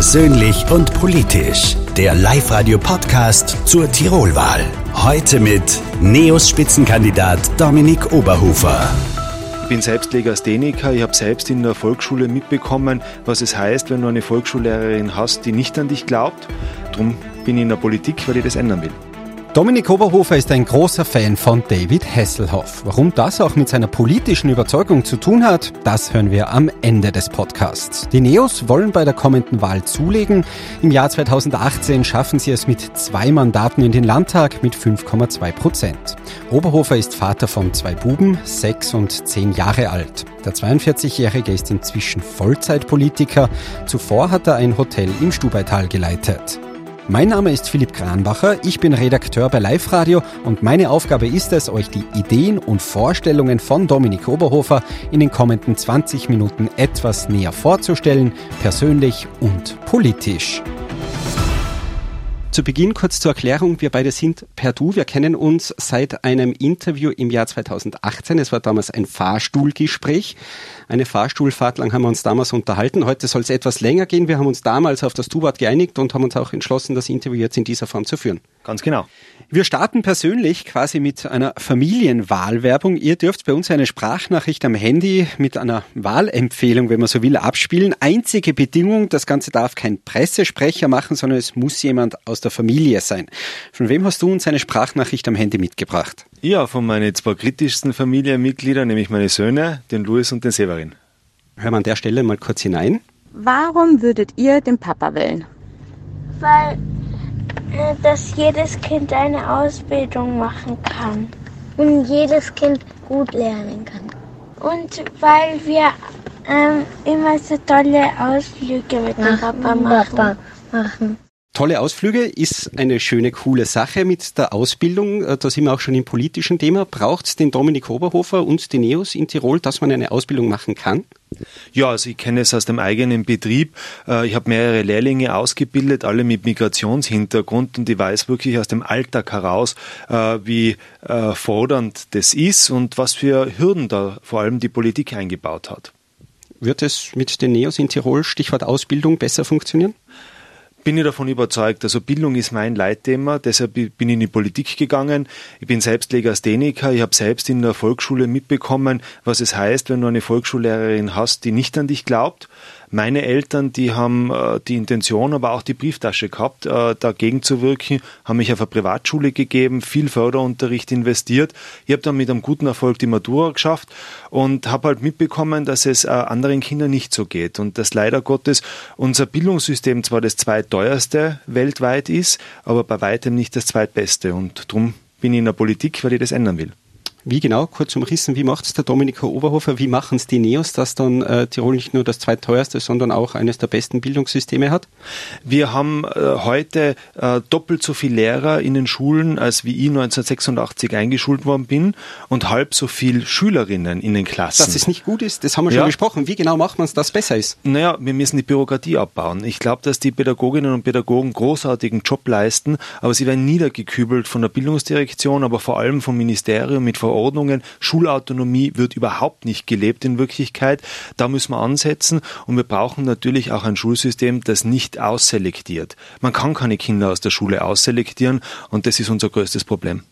Persönlich und politisch. Der Live-Radio-Podcast zur Tirolwahl. Heute mit NEOS-Spitzenkandidat Dominik Oberhofer. Ich bin selbst Legastheniker. Ich habe selbst in der Volksschule mitbekommen, was es heißt, wenn du eine Volksschullehrerin hast, die nicht an dich glaubt. Darum bin ich in der Politik, weil ich das ändern will. Dominik Oberhofer ist ein großer Fan von David Hasselhoff. Warum das auch mit seiner politischen Überzeugung zu tun hat, das hören wir am Ende des Podcasts. Die NEOS wollen bei der kommenden Wahl zulegen. Im Jahr 2018 schaffen sie es mit 2 Mandaten in den Landtag mit 5,2%. Oberhofer ist Vater von 2 Buben, 6 und 10 Jahre alt. Der 42-Jährige ist inzwischen Vollzeitpolitiker. Zuvor hat er ein Hotel im Stubaital geleitet. Mein Name ist Philipp Kranbacher, ich bin Redakteur bei Live Radio und meine Aufgabe ist es, euch die Ideen und Vorstellungen von Dominik Oberhofer in den kommenden 20 Minuten etwas näher vorzustellen, persönlich und politisch. Zu Beginn kurz zur Erklärung, wir beide sind per Du. Wir kennen uns seit einem Interview im Jahr 2018. Es war damals ein Fahrstuhlgespräch. Eine Fahrstuhlfahrt lang haben wir uns damals unterhalten. Heute soll es etwas länger gehen. Wir haben uns damals auf das Du-Wort geeinigt und haben uns auch entschlossen, das Interview jetzt in dieser Form zu führen. Ganz genau. Wir starten persönlich quasi mit einer Familienwahlwerbung. Ihr dürft bei uns eine Sprachnachricht am Handy mit einer Wahlempfehlung, wenn man so will, abspielen. Einzige Bedingung, das Ganze darf kein Pressesprecher machen, sondern es muss jemand aus der Familie sein. Von wem hast du uns eine Sprachnachricht am Handy mitgebracht? Ja, von meinen 2 kritischsten Familienmitgliedern, nämlich meine Söhne, den Luis und den Severin. Hören wir an der Stelle mal kurz hinein. Warum würdet ihr den Papa wählen? Weil, dass jedes Kind eine Ausbildung machen kann. Und jedes Kind gut lernen kann. Und weil wir immer so tolle Ausflüge mit dem Papa machen. Tolle Ausflüge ist eine schöne, coole Sache mit der Ausbildung. Da sind wir auch schon im politischen Thema. Braucht es den Dominik Oberhofer und die NEOS in Tirol, dass man eine Ausbildung machen kann? Ja, also ich kenne es aus dem eigenen Betrieb. Ich habe mehrere Lehrlinge ausgebildet, alle mit Migrationshintergrund, und ich weiß wirklich aus dem Alltag heraus, wie fordernd das ist und was für Hürden da vor allem die Politik eingebaut hat. Wird es mit den NEOS in Tirol, Stichwort Ausbildung, besser funktionieren? Bin ich davon überzeugt. Also Bildung ist mein Leitthema, deshalb bin ich in die Politik gegangen. Ich bin selbst Legastheniker, ich habe selbst in der Volksschule mitbekommen, was es heißt, wenn du eine Volksschullehrerin hast, die nicht an dich glaubt. Meine Eltern, die haben die Intention, aber auch die Brieftasche gehabt, dagegen zu wirken, haben mich auf eine Privatschule gegeben, viel Förderunterricht investiert. Ich habe dann mit einem guten Erfolg die Matura geschafft und habe halt mitbekommen, dass es anderen Kindern nicht so geht und dass leider Gottes unser Bildungssystem zwar das zweitteuerste weltweit ist, aber bei weitem nicht das zweitbeste, und darum bin ich in der Politik, weil ich das ändern will. Wie genau, kurz umrissen, wie macht es der Dominik Oberhofer, wie machen es die NEOS, dass dann Tirol nicht nur das zweitteuerste, sondern auch eines der besten Bildungssysteme hat? Wir haben heute doppelt so viele Lehrer in den Schulen, als wie ich 1986 eingeschult worden bin, und halb so viele Schülerinnen in den Klassen. Dass es nicht gut ist, das haben wir schon besprochen. Wie genau macht man es, dass es besser ist? Naja, wir müssen die Bürokratie abbauen. Ich glaube, dass die Pädagoginnen und Pädagogen großartigen Job leisten, aber sie werden niedergekübelt von der Bildungsdirektion, aber vor allem vom Ministerium mit Verordnungen. Schulautonomie wird überhaupt nicht gelebt in Wirklichkeit. Da müssen wir ansetzen, und wir brauchen natürlich auch ein Schulsystem, das nicht ausselektiert. Man kann keine Kinder aus der Schule ausselektieren, und das ist unser größtes Problem.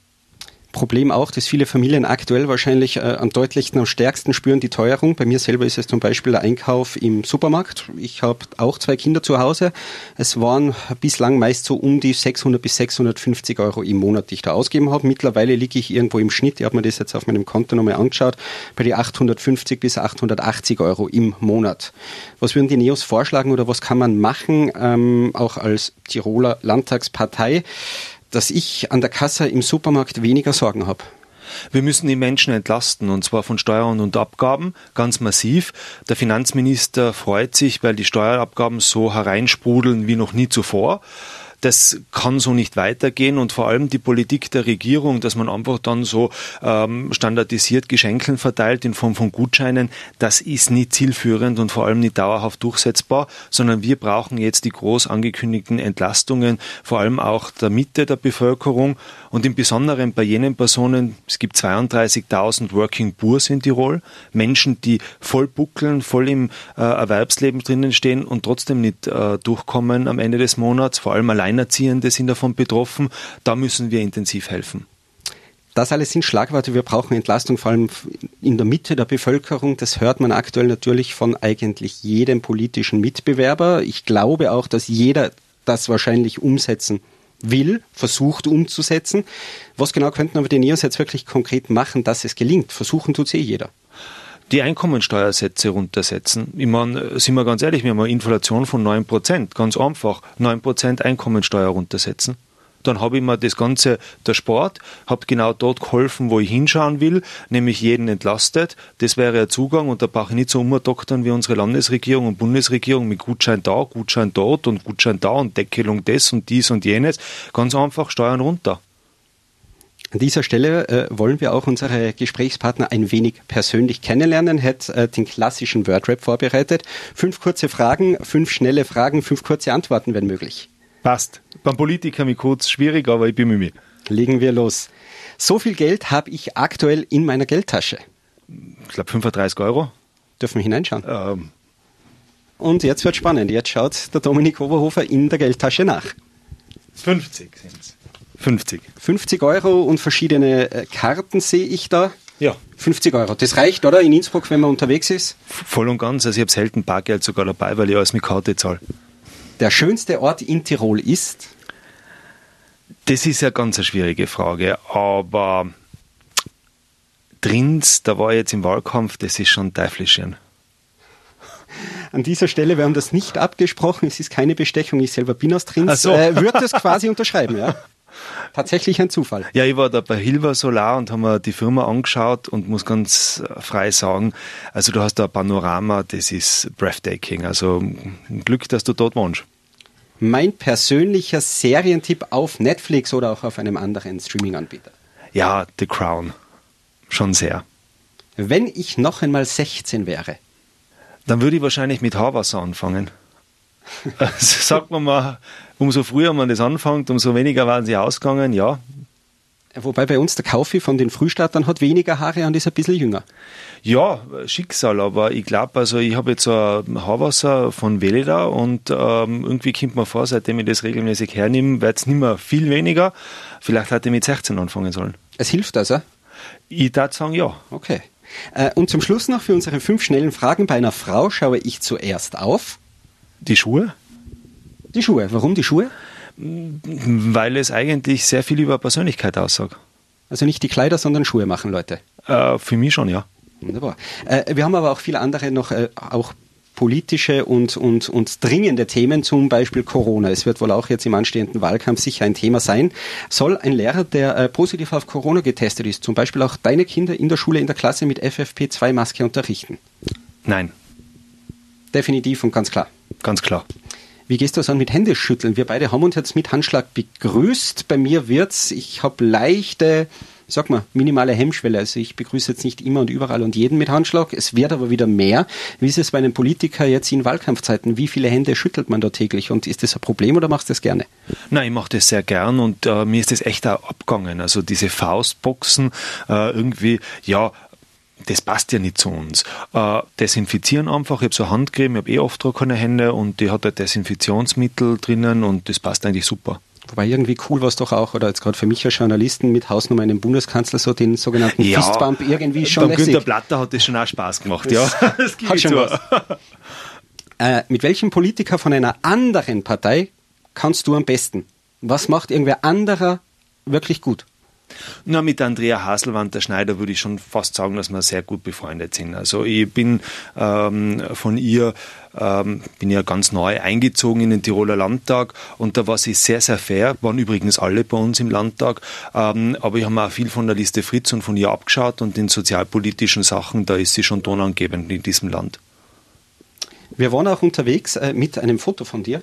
Problem auch, dass viele Familien aktuell wahrscheinlich am deutlichsten, am stärksten spüren die Teuerung. Bei mir selber ist es zum Beispiel der Einkauf im Supermarkt. Ich habe auch 2 Kinder zu Hause. Es waren bislang meist so um die 600 bis 650 Euro im Monat, die ich da ausgegeben habe. Mittlerweile liege ich irgendwo im Schnitt, ich habe mir das jetzt auf meinem Konto nochmal angeschaut, bei die 850 bis 880 Euro im Monat. Was würden die NEOS vorschlagen oder was kann man machen, auch als Tiroler Landtagspartei, dass ich an der Kasse im Supermarkt weniger Sorgen habe? Wir müssen die Menschen entlasten, und zwar von Steuern und Abgaben, ganz massiv. Der Finanzminister freut sich, weil die Steuerabgaben so hereinsprudeln wie noch nie zuvor. das kann so nicht weitergehen und vor allem die Politik der Regierung, dass man einfach dann so standardisiert Geschenkeln verteilt in Form von Gutscheinen, das ist nicht zielführend und vor allem nicht dauerhaft durchsetzbar, sondern wir brauchen jetzt die groß angekündigten Entlastungen, vor allem auch der Mitte der Bevölkerung und im Besonderen bei jenen Personen, es gibt 32.000 Working Poors in Tirol, Menschen, die voll buckeln, voll im Erwerbsleben drinnen stehen und trotzdem nicht durchkommen am Ende des Monats, vor allem Alleinerziehende sind davon betroffen, da müssen wir intensiv helfen. Das alles sind Schlagworte, wir brauchen Entlastung, vor allem in der Mitte der Bevölkerung. Das hört man aktuell natürlich von eigentlich jedem politischen Mitbewerber. Ich glaube auch, dass jeder das wahrscheinlich umsetzen will, versucht umzusetzen. Was genau könnten aber die NEOS jetzt wirklich konkret machen, dass es gelingt? Versuchen tut es eh jeder. Die Einkommensteuersätze runtersetzen. Ich meine, sind wir ganz ehrlich, wir haben eine Inflation von 9%, ganz einfach. 9% Einkommensteuer runtersetzen. Dann habe ich mir das Ganze, der Sport, habe genau dort geholfen, wo ich hinschauen will, nämlich jeden entlastet. Das wäre ein Zugang und da brauche ich nicht so umdoktern wie unsere Landesregierung und Bundesregierung mit Gutschein da, Gutschein dort und Gutschein da und Deckelung des und dies und jenes. Ganz einfach Steuern runter. An dieser Stelle wollen wir auch unsere Gesprächspartner ein wenig persönlich kennenlernen. Hätte den klassischen Wordrap vorbereitet. 5 kurze Fragen, 5 schnelle Fragen, 5 kurze Antworten, wenn möglich. Passt. Beim Politiker mit kurz schwierig, aber ich bemühe mich. Legen wir los. So viel Geld habe ich aktuell in meiner Geldtasche. Ich glaube 35 €. Dürfen wir hineinschauen? Und jetzt wird spannend. Jetzt schaut der Dominik Oberhofer in der Geldtasche nach. 50 sind es. 50. 50 € und verschiedene Karten sehe ich da. Ja. 50 €. Das reicht, oder? In Innsbruck, wenn man unterwegs ist? Voll und ganz. Also ich habe selten Bargeld sogar dabei, weil ich alles mit Karte zahle. Der schönste Ort in Tirol ist? Das ist ja ganz eine schwierige Frage, aber Trins, da war ich jetzt im Wahlkampf, das ist schon teuflischern. An dieser Stelle, wir haben das nicht abgesprochen, es ist keine Bestechung, ich selber bin aus Trins, würde das quasi unterschreiben, ja? Tatsächlich ein Zufall. Ja, ich war da bei Hilversolar und habe mir die Firma angeschaut und muss ganz frei sagen, also du hast da ein Panorama, das ist breathtaking. Also Glück, dass du dort wohnst. Mein persönlicher Serientipp auf Netflix oder auch auf einem anderen Streaming-Anbieter? Ja, The Crown. Schon sehr. Wenn ich noch einmal 16 wäre? Dann würde ich wahrscheinlich mit Haarwasser anfangen. Also sagt man mal, umso früher man das anfängt, umso weniger waren sie ausgegangen, ja. Wobei bei uns der Kaufi von den Frühstartern hat weniger Haare und ist ein bisschen jünger. Ja, Schicksal, aber ich glaube, also ich habe jetzt so ein Haarwasser von Weleda und irgendwie kommt mir vor, seitdem ich das regelmäßig hernehme, wird es nicht mehr viel weniger. Vielleicht hätte ich mit 16 anfangen sollen. Es hilft also? Ich würde sagen, ja. Okay. Und zum Schluss noch für unsere 5 schnellen Fragen. Bei einer Frau schaue ich zuerst auf. Die Schuhe? Die Schuhe. Warum die Schuhe? Weil es eigentlich sehr viel über Persönlichkeit aussagt. Also nicht die Kleider, sondern Schuhe machen Leute? Für mich schon, ja. Wunderbar. Wir haben aber auch viele andere noch, auch politische und dringende Themen, zum Beispiel Corona. Es wird wohl auch jetzt im anstehenden Wahlkampf sicher ein Thema sein. Soll ein Lehrer, der positiv auf Corona getestet ist, zum Beispiel auch deine Kinder in der Schule, in der Klasse mit FFP2-Maske unterrichten? Nein. Definitiv und ganz klar. Ganz klar. Wie gehst du das an mit Händeschütteln? Wir beide haben uns jetzt mit Handschlag begrüßt. Bei mir wird's, ich habe leichte, minimale Hemmschwelle. Also ich begrüße jetzt nicht immer und überall und jeden mit Handschlag. Es wird aber wieder mehr. Wie ist es bei einem Politiker jetzt in Wahlkampfzeiten? Wie viele Hände schüttelt man da täglich? Und ist das ein Problem oder machst du das gerne? Nein, ich mache das sehr gern und mir ist das echt auch abgegangen. Also diese Faustboxen irgendwie, ja, das passt ja nicht zu uns. Desinfizieren einfach, ich habe so eine Handcreme, ich habe oft gar keine Hände und die hat ein Desinfektionsmittel drinnen und das passt eigentlich super. Wobei irgendwie cool war es doch auch, oder jetzt gerade für mich als Journalisten mit Hausnummer einem Bundeskanzler, so den sogenannten Fistbump irgendwie schon lässig. Günther Platter hat das schon auch Spaß gemacht, das ja. Das geht hat schon was. Mit welchem Politiker von einer anderen Partei kannst du am besten? Was macht irgendwer anderer wirklich gut? Na, mit Andrea Haselwand, der Schneider, würde ich schon fast sagen, dass wir sehr gut befreundet sind. Also ich bin von ihr, bin ja ganz neu eingezogen in den Tiroler Landtag und da war sie sehr, sehr fair, waren übrigens alle bei uns im Landtag, aber ich habe mir auch viel von der Liste Fritz und von ihr abgeschaut und in sozialpolitischen Sachen, da ist sie schon tonangebend in diesem Land. Wir waren auch unterwegs mit einem Foto von dir.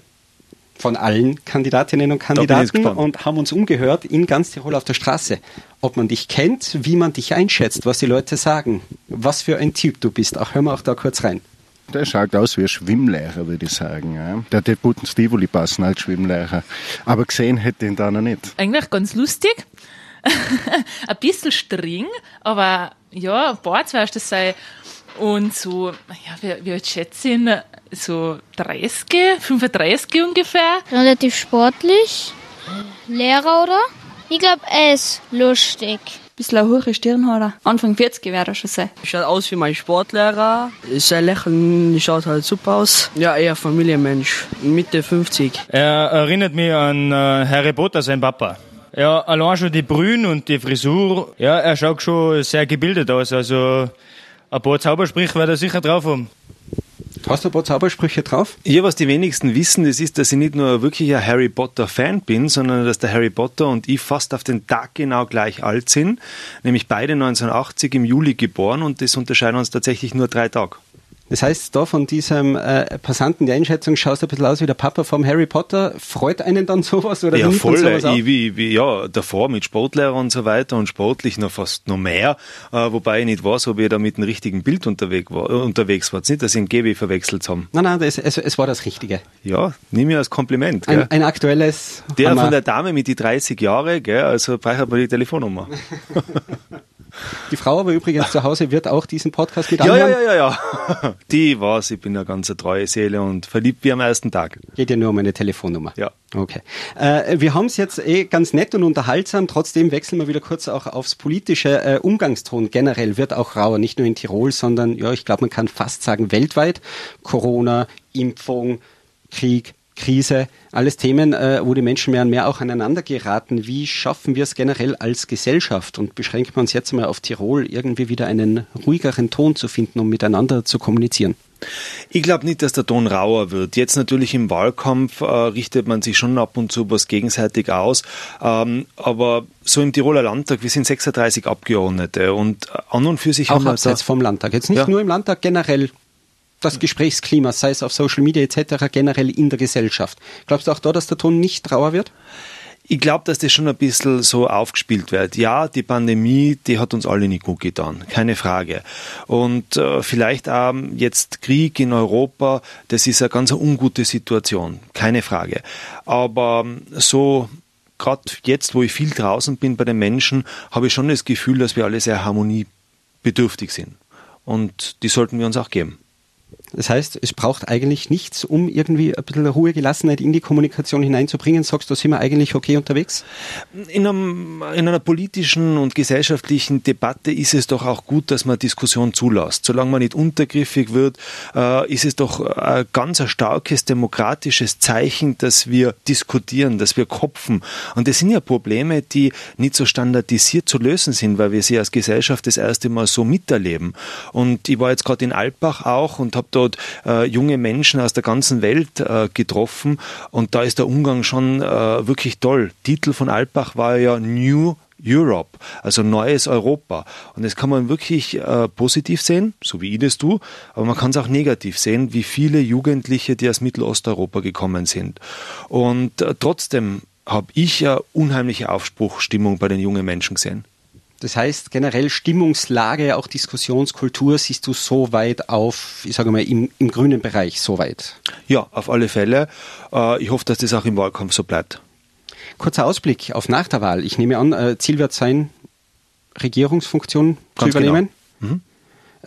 von allen Kandidatinnen und Kandidaten und haben uns umgehört in ganz Tirol auf der Straße, ob man dich kennt, wie man dich einschätzt, was die Leute sagen, was für ein Typ du bist. Ach, hören wir auch da kurz rein. Der schaut aus wie ein Schwimmlehrer, würde ich sagen. Ja. Der hat guten Stivoli passen als Schwimmlehrer. Aber gesehen hätte ihn da noch nicht. Eigentlich ganz lustig. Ein bisschen streng, aber ja, ein Bart weißt du sei. Und so, ja, wir schätzen ihn so 30, 35 ungefähr. Relativ sportlich. Lehrer, oder? Ich glaube, er ist lustig. Bisschen eine hohe Stirn hat er. Anfang 40 wäre er schon sein. Schaut aus wie mein Sportlehrer. Sein Lächeln schaut halt super aus. Ja, eher Familienmensch. Mitte 50. Er erinnert mich an Harry Potter, sein Papa. Ja, allein schon die Brühen und die Frisur. Ja, er schaut schon sehr gebildet aus. Also ein paar Zaubersprüche wird er sicher drauf haben. Hast du ein paar Zaubersprüche drauf? Ja, was die wenigsten wissen, das ist, dass ich nicht nur wirklich ein Harry Potter-Fan bin, sondern dass der Harry Potter und ich fast auf den Tag genau gleich alt sind. Nämlich beide 1980 im Juli geboren und das unterscheiden uns tatsächlich nur 3 Tage. Das heißt, da von diesem Passanten, die Einschätzung, schaust du ein bisschen aus wie der Papa vom Harry Potter. Freut einen dann sowas? Oder ja, voll. Ja, davor mit Sportlehrer und so weiter und sportlich noch fast noch mehr. Wobei ich nicht weiß, ob ich da mit dem richtigen Bild unterwegs war. Nicht, dass ich ihn GW verwechselt haben. Nein, es war das Richtige. Ja, nimm mir als Kompliment. Gell? Ein aktuelles. Der Hammer. Von der Dame mit die 30 Jahre, gell? Also braucht man die Telefonnummer. Die Frau aber übrigens zu Hause wird auch diesen Podcast mit anhören. Ja. Die war's. Ich bin eine ganz treue Seele und verliebt wie am ersten Tag. Geht ja nur um eine Telefonnummer. Ja. Okay. Wir haben es jetzt ganz nett und unterhaltsam. Trotzdem wechseln wir wieder kurz auch aufs Politische. Umgangston generell wird auch rauer. Nicht nur in Tirol, sondern, ja, ich glaube, man kann fast sagen weltweit. Corona, Impfung, Krieg, Krise, alles Themen, wo die Menschen mehr und mehr auch aneinander geraten. Wie schaffen wir es generell als Gesellschaft? Und beschränken wir uns jetzt mal auf Tirol, irgendwie wieder einen ruhigeren Ton zu finden, um miteinander zu kommunizieren? Ich glaube nicht, dass der Ton rauer wird. Jetzt natürlich im Wahlkampf richtet man sich schon ab und zu was gegenseitig aus. Aber so im Tiroler Landtag, wir sind 36 Abgeordnete und an und für sich auch haben wir abseits vom Landtag. Jetzt nicht nur im Landtag, generell. Das Gesprächsklima, sei es auf Social Media etc., generell in der Gesellschaft. Glaubst du auch da, dass der Ton nicht rauer wird? Ich glaube, dass das schon ein bisschen so aufgespielt wird. Ja, die Pandemie, die hat uns alle nicht gut getan, keine Frage. Und vielleicht auch jetzt Krieg in Europa, das ist eine ganz ungute Situation, keine Frage. Aber so gerade jetzt, wo ich viel draußen bin bei den Menschen, habe ich schon das Gefühl, dass wir alle sehr harmoniebedürftig sind. Und die sollten wir uns auch geben. Das heißt, es braucht eigentlich nichts, um irgendwie ein bisschen Ruhe, Gelassenheit in die Kommunikation hineinzubringen. Sagst du, sind wir eigentlich okay unterwegs? In einer politischen und gesellschaftlichen Debatte ist es doch auch gut, dass man Diskussion zulässt. Solange man nicht untergriffig wird, ist es doch ein ganz starkes demokratisches Zeichen, dass wir diskutieren, dass wir kopfen. Und das sind ja Probleme, die nicht so standardisiert zu lösen sind, weil wir sie als Gesellschaft das erste Mal so miterleben. Und ich war jetzt gerade in Alpbach auch und habe dort junge Menschen aus der ganzen Welt getroffen und da ist der Umgang schon wirklich toll. Titel von Alpbach war ja New Europe, also neues Europa. Und das kann man wirklich positiv sehen, so wie ich das tue, aber man kann es auch negativ sehen, wie viele Jugendliche, die aus Mittelosteuropa gekommen sind. Und trotzdem habe ich ja unheimliche Aufbruchsstimmung bei den jungen Menschen gesehen. Das heißt, generell Stimmungslage, auch Diskussionskultur, siehst du so weit auf, ich sage mal, im grünen Bereich so weit? Ja, auf alle Fälle. Ich hoffe, dass das auch im Wahlkampf so bleibt. Kurzer Ausblick auf nach der Wahl. Ich nehme an, Ziel wird sein, Regierungsfunktion ganz zu übernehmen. Genau.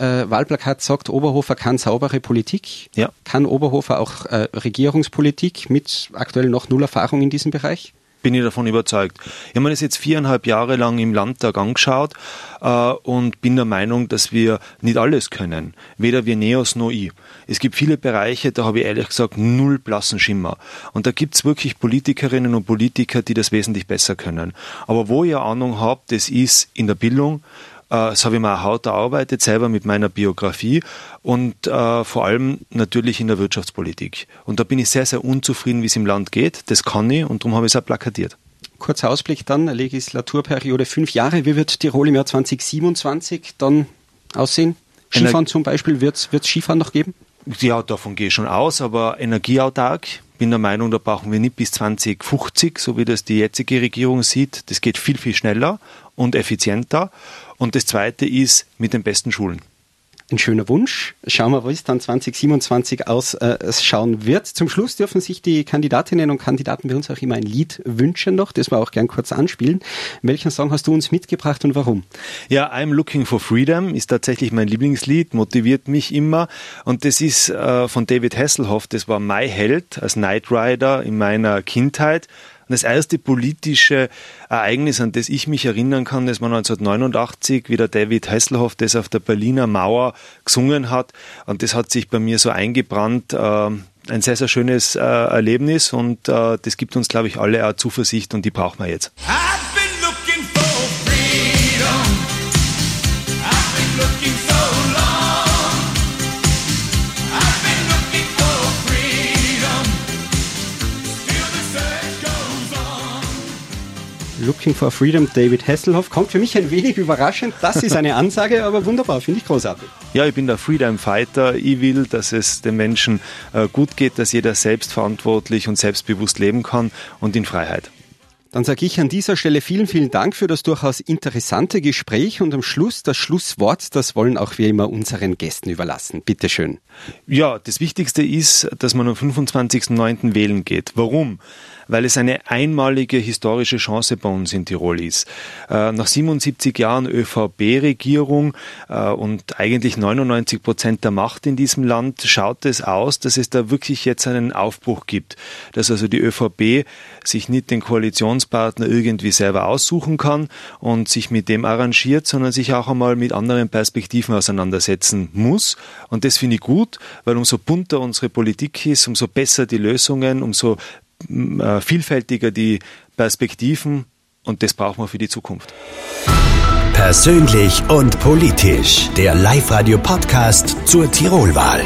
Mhm. Wahlplakat sagt, Oberhofer kann saubere Politik. Ja. Kann Oberhofer auch Regierungspolitik mit aktuell noch null Erfahrung in diesem Bereich? Bin ich davon überzeugt. Ich habe mir das jetzt 4,5 Jahre lang im Landtag angeschaut und bin der Meinung, dass wir nicht alles können. Weder wir NEOS noch ich. Es gibt viele Bereiche, da habe ich ehrlich gesagt null blassen Schimmer. Und da gibt es wirklich Politikerinnen und Politiker, die das wesentlich besser können. Aber wo ich eine Ahnung habe, das ist in der Bildung. Das habe ich mir auch hart erarbeitet, selber mit meiner Biografie und vor allem natürlich in der Wirtschaftspolitik. Und da bin ich sehr, sehr unzufrieden, wie es im Land geht. Das kann ich und darum habe ich es auch plakatiert. Kurzer Ausblick dann, Legislaturperiode 5 Jahre. Wie wird Tirol im Jahr 2027 dann aussehen? Skifahren zum Beispiel, wird es Skifahren noch geben? Ja, davon gehe ich schon aus, aber energieautark. bin der Meinung, da brauchen wir nicht bis 2050, so wie das die jetzige Regierung sieht. Das geht viel, viel schneller und effizienter. Und das Zweite ist mit den besten Schulen. Ein schöner Wunsch. Schauen wir, wie es dann 2027 ausschauen wird. Zum Schluss dürfen sich die Kandidatinnen und Kandidaten bei uns auch immer ein Lied wünschen noch, das wir auch gern kurz anspielen. Welchen Song hast du uns mitgebracht und warum? Ja, I'm Looking for Freedom ist tatsächlich mein Lieblingslied, motiviert mich immer. Und das ist von David Hasselhoff, das war mein Held als Knight Rider in meiner Kindheit. Das erste politische Ereignis, an das ich mich erinnern kann, das war 1989, wie der David Hasselhoff das auf der Berliner Mauer gesungen hat. Und das hat sich bei mir so eingebrannt. Ein sehr, sehr schönes Erlebnis und das gibt uns, glaube ich, alle auch Zuversicht und die brauchen wir jetzt. Looking for Freedom, David Hasselhoff. Kommt für mich ein wenig überraschend. Das ist eine Ansage, aber wunderbar, finde ich großartig. Ja, ich bin der Freedom Fighter. Ich will, dass es den Menschen gut geht, dass jeder selbstverantwortlich und selbstbewusst leben kann und in Freiheit. Dann sage ich an dieser Stelle vielen, vielen Dank für das durchaus interessante Gespräch und am Schluss das Schlusswort, das wollen auch wir immer unseren Gästen überlassen. Bitte schön. Ja, das Wichtigste ist, dass man am 25.09. wählen geht. Warum? Weil es eine einmalige historische Chance bei uns in Tirol ist. Nach 77 Jahren ÖVP-Regierung und eigentlich 99% der Macht in diesem Land schaut es aus, dass es da wirklich jetzt einen Aufbruch gibt. Dass also die ÖVP sich nicht den Koalitionspartner irgendwie selber aussuchen kann und sich mit dem arrangiert, sondern sich auch einmal mit anderen Perspektiven auseinandersetzen muss. Und das finde ich gut, weil umso bunter unsere Politik ist, umso besser die Lösungen, umso vielfältiger die Perspektiven und das brauchen wir für die Zukunft. Persönlich und politisch. Der Live-Radio-Podcast zur Tirolwahl.